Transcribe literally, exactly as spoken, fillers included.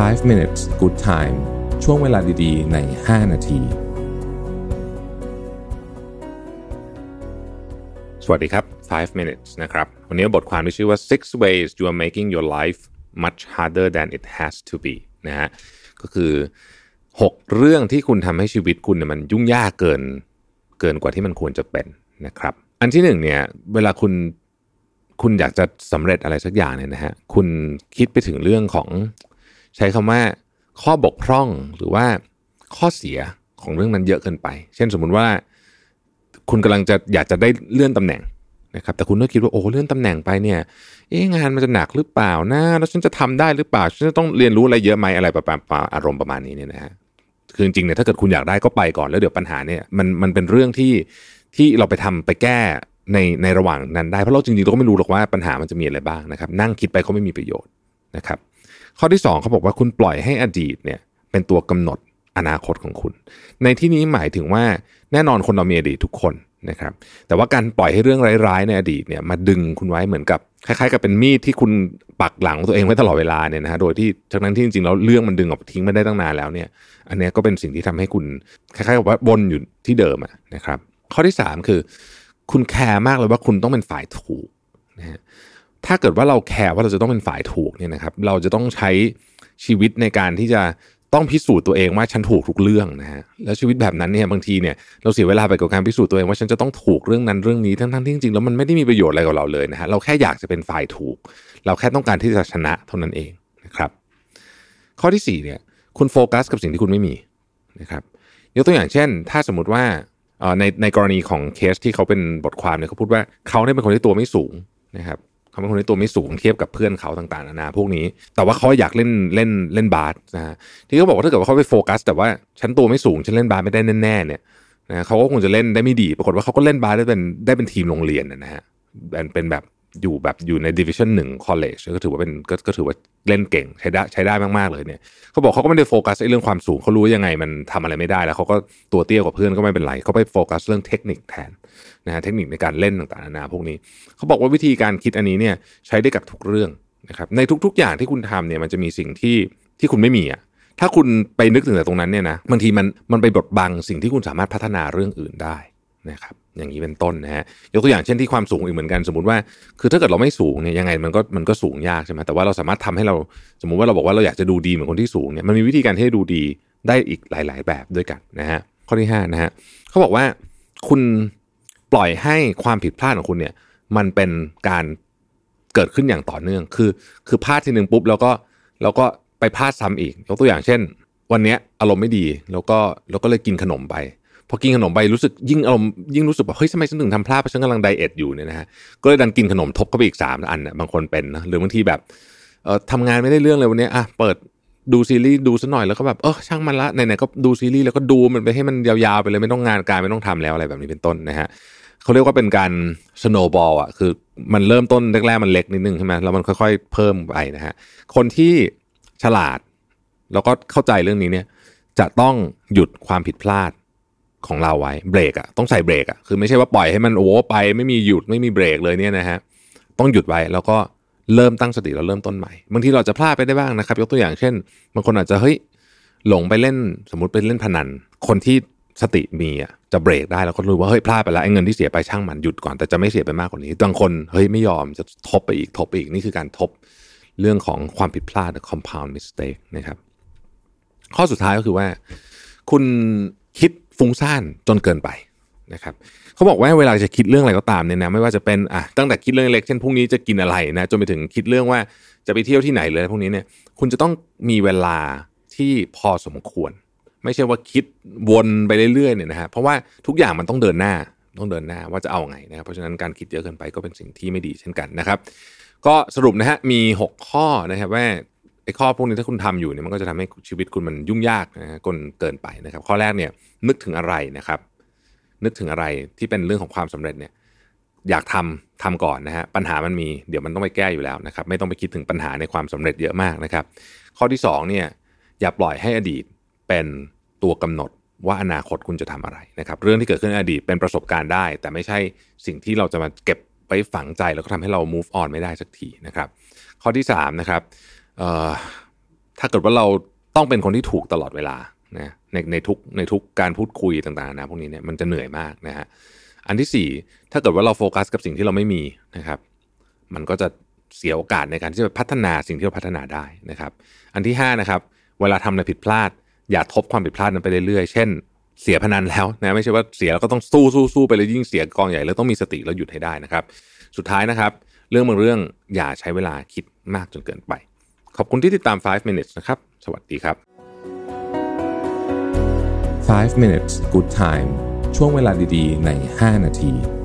five minutes good time ช่วงเวลาดีๆในห้านาทีสวัสดีครับfive minutes นะครับวันนี้บทความที่ชื่อว่าsix ways you are making your life much harder than it has to be นะฮะก็คือหกเรื่องที่คุณทำให้ชีวิตคุณเนี่ยมันยุ่งยากเกินเกินกว่าที่มันควรจะเป็นนะครับอันที่หนึ่งเนี่ยเวลาคุณคุณอยากจะสำเร็จอะไรสักอย่างเนี่ยนะฮะคุณคิดไปถึงเรื่องของใช้คำว่าข้อบกพร่องหรือว่าข้อเสียของเรื่องนั้นเยอะเกินไปเช่นสมมุติว่าคุณกำลังจะอยากจะได้เลื่อนตำแหน่งนะครับแต่คุณก็คิดว่าโอ้เลื่อนตำแหน่งไปเนี่ยเอ๊ะงานมันจะหนักหรือเปล่านะแล้วฉันจะทำได้หรือเปล่าฉันจะต้องเรียนรู้อะไรเยอะไหมอะไรประมาณอารมณ์ประมาณนี้เนี่ยนะฮะคือจริงๆเนี่ยถ้าเกิดคุณอยากได้ก็ไปก่อนแล้วเดี๋ยวปัญหาเนี่ยมันมันเป็นเรื่องที่ที่เราไปทำไปแก้ในในระหว่างนั้นได้เพราะเราจริงๆเราก็ไม่รู้หรอกว่าปัญหามันจะมีอะไรบ้างนะครับนั่งคิดไปก็ไม่มีประโยชน์นะครับข้อที่สองเขาบอกว่าคุณปล่อยให้อดีตเนี่ยเป็นตัวกำหนดอนาคตของคุณในที่นี้หมายถึงว่าแน่นอนคนเรามีอดีตทุกคนนะครับแต่ว่าการปล่อยให้เรื่องร้ายๆในอดีตเนี่ยมาดึงคุณไว้เหมือนกับคล้ายๆกับเป็นมีดที่คุณปักหลังตัวเองไว้ตลอดเวลาเนี่ยนะฮะโดยที่ทั้งนั้นที่จริงๆแล้วเรื่องมันดึงออกไปทิ้งไม่ได้ตั้งนานแล้วเนี่ยอันนี้ก็เป็นสิ่งที่ทำให้คุณคล้ายๆกับว่าวนอยู่ที่เดิมนะครับข้อที่สามคือคุณแคร์มากเลยว่าคุณต้องเป็นฝ่ายถูกนะฮะถ้าเกิดว่าเราแคร์ว่าเราจะต้องเป็นฝ่ายถูกเนี่ยนะครับเราจะต้องใช้ชีวิตในการที่จะต้องพิสูจน์ตัวเองว่าฉันถูกทุกเรื่องนะฮะแล้วชีวิตแบบนั้นเนี่ยบางทีเนี่ยเราเสียเวลาไปกับการพิสูจน์ตัวเองว่าฉันจะต้องถูกเรื่องนั้นเรื่องนี้ทั้งๆที่จริงๆแล้วมันไม่ได้มีประโยชน์อะไรกับเราเลยนะฮะเราแค่อยากจะเป็นฝ่ายถูกเราแค่ต้องการที่จะชนะเท่านั้นเองนะครับข้อที่สี่เนี่ยคุณโฟกัสกับสิ่งที่คุณไม่มีนะครับยกตัวอย่างเช่นถ้าสมมติว่าในในกรณีของเคสที่เขาเป็นบทความเนี่ยเขาพูดว่าเขาเนี่ยเป็นคนที่ตัวไม่สูงนะครับเขาเป็นคนที่ตัวไม่สูงเทียบกับเพื่อนเขาต่างๆนานาพวกนี้แต่ว่าเขาอยากเล่นเล่นเล่นบาสนะฮะที่เขาบอกว่าถ้าเกิดว่าเขาไปโฟกัสแต่ว่าฉันตัวไม่สูงฉันเล่นบาสไม่ได้แน่ๆเนี่ยนะเขาก็คงจะเล่นได้ไม่ดีปรากฏว่าเขาก็เล่นบาสได้เป็นได้เป็นทีมโรงเรียนนะฮะเป็นแบบอยู่แบบอยู่ใน division หนึ่ง college ก็ถือว่าเป็นก็ก็ถือว่าเล่นเก่งใช้ได้ใช้ได้มากๆเลยเนี่ยเขาบอกเขาก็ไม่ได้โฟกัสไอ้เรื่องความสูงเขารู้ยังไงมันทำอะไรไม่ได้แล้วเขาก็ตัวเตี้ยกว่าเพื่อนก็ไม่เป็นไรเขาไปโฟกัสเรื่องเทคนิคแทนนะฮะเทคนิคในการเล่นต่างๆนานาพวกนี้เขาบอกว่าวิธีการคิดอันนี้เนี่ยใช้ได้กับทุกเรื่องนะครับในทุกๆอย่างที่คุณทำเนี่ยมันจะมีสิ่งที่ที่คุณไม่มีอ่ะถ้าคุณไปนึกถึงแต่ตรงนั้นเนี่ยนะบางทีมันมันไปบดบังสิ่งที่คุณสามารถพัฒนาเรื่องอื่นได้นะครับอย่างนี้เป็นต้นนะฮะยกตัวอย่างเช่นที่ความสูงอีกเหมือนกันสมมุติว่าคือถ้าเกิดเราไม่สูงเนี่ยยังไงมันก็มันก็สูงยากใช่ไหมแต่ว่าเราสามารถทำให้เราสมมุติว่าเราบอกว่าเราอยากจะดูดีเหมือนคนที่สูงเนี่ยมันมีวิธีการที่จะดูดีได้อีกหลายๆแบบด้วยกันนะฮะข้อที่ห้านะฮะเขาบอกว่าคุณปล่อยให้ความผิดพลาดของคุณเนี่ยมันเป็นการเกิดขึ้นอย่างต่อเนื่องคือคือพลาดทีหนึ่งปุ๊บแล้วก็แล้วก็ไปพลาดซ้ำอีกยกตัวอย่างเช่นวันนี้อารมณ์ไม่ดีแล้วก็แล้วก็เลยกินขนมไปพอกินขนมไปรู้สึกยิ่งอารมณ์ยิ่งรู้สึกแบบเฮ้ยทำไมฉันถึงทำพลาดเพราะฉันกำลังไดเอทอยู่เนี่ยนะฮะก็เลยดันกินขนมทบเข้าไปอีกสามอันนะบางคนเป็นนะหรือบางทีแบบเอ่อทำงานไม่ได้เรื่องเลยวันนี้อ่ะเปิดดูซีรีส์ดูซะหน่อยแล้วก็แบบเออช่างมันละไหนๆก็ดูซีรีส์แล้วก็ดูมันไปให้มันยาวๆไปเลยไม่ต้องงานการไม่ต้องทำแล้วอะไรแบบนี้เป็นต้นนะฮะเขาเรียกว่าเป็นการสโนว์บอลอ่ะคือมันเริ่มต้นแรกๆมันเล็กนิดนึงใช่ไหมแล้วมันค่อยๆเพิ่มไปนะฮะคนที่ฉลาดแล้วก็เข้าใจเรื่องนี้เนี่ยจะต้องหยุดความผิดพลาดของเราไว้เบรกอ่ะต้องใส่เบรกอ่ะคือไม่ใช่ว่าปล่อยให้มันโอ้ไปไม่มีหยุดไม่มีเบรกเลยเนี่ยนะฮะต้องหยุดไว้แล้วก็เริ่มตั้งสติแล้วเริ่มต้นใหม่บางทีเราจะพลาดไปได้บ้างนะครับยกตัวอย่างเช่นบางคนอาจจะเฮ้ยหลงไปเล่นสมมุติไปเล่นพนันคนที่สติมีอ่ะจะเบรกได้แล้วก็รู้ว่าเฮ้ยพลาดไปแล้วไอ้เงินที่เสียไปช่างมันหยุดก่อนแต่จะไม่เสียไปมากกว่านี้บางคนเฮ้ยไม่ยอมจะทบไปอีกทบอีกนี่คือการทบเรื่องของความผิดพลาด compound mistake นะครับข้อสุดท้ายก็คือว่าคุณคิดฟุ้งซ่านจนเกินไปนะครับเขาบอกว่าเวลาจะคิดเรื่องอะไรก็ตามเนี่ยนะไม่ว่าจะเป็นอ่ะตั้งแต่คิดเรื่องเล็กเช่นพรุ่งนี้จะกินอะไรนะจนไปถึงคิดเรื่องว่าจะไปเที่ยวที่ไหนเลยพวกนี้เนี่ยคุณจะต้องมีเวลาที่พอสมควรไม่ใช่ว่าคิดวนไปเรื่อยๆเนี่ยนะฮะเพราะว่าทุกอย่างมันต้องเดินหน้าต้องเดินหน้าว่าจะเอาไงนะครับเพราะฉะนั้นการคิดเยอะเกินไปก็เป็นสิ่งที่ไม่ดีเช่นกันนะครับก็สรุปนะฮะมีหกข้อนะครับว่าไอ้ข้อพวกนี้ถ้าคุณทำอยู่เนี่ยมันก็จะทำให้ชีวิตคุณมันยุ่งยากนะฮะเกินไปนะครับข้อแรกเนี่ยนึกถึงอะไรนะครับนึกถึงอะไรที่เป็นเรื่องของความสำเร็จเนี่ยอยากทำทำก่อนนะฮะปัญหามันมีเดี๋ยวมันต้องไปแก้อยู่แล้วนะครับไม่ต้องไปคิดถึงปัญหาในความสำเร็จเยอะมากนะครับข้อที่สองเนี่ยอย่าปล่อยให้อดีตเป็นตัวกำหนดว่าอนาคตคุณจะทำอะไรนะครับเรื่องที่เกิดขึ้นในอดีตเป็นประสบการณ์ได้แต่ไม่ใช่สิ่งที่เราจะมาเก็บไปฝังใจแล้วก็ทำให้เรา move on ไม่ได้สักทีนะครับข้อที่สามนะครับเอ่อ ถ้าเกิดว่าเราต้องเป็นคนที่ถูกตลอดเวลานะในในทุกในทุกการพูดคุยต่างๆนะพวกนี้เนี่ยมันจะเหนื่อยมากนะฮะอันที่สี่ถ้าเกิดว่าเราโฟกัสกับสิ่งที่เราไม่มีนะครับมันก็จะเสียโอกาสในการที่จะพัฒนาสิ่งที่เราพัฒนาได้นะครับอันที่ห้านะครับเวลาทำอะไรผิดพลาดอย่าทบความผิดพลาดนั้นไปเรื่อยๆเช่นเสียพนันแล้วนะไม่ใช่ว่าเสียแล้วก็ต้องสู้สู้สู้ไปเลยยิ่งเสียกองใหญ่แล้วต้องมีสติแล้วหยุดให้ได้นะครับสุดท้ายนะครับเรื่องบางเรื่องอย่าใช้เวลาคิดมากจนเกินไปขอบคุณที่ติดตามไฟว์ minutes นะครับสวัสดีครับไฟว์ minutes good time ช่วงเวลาดีๆในห้านาที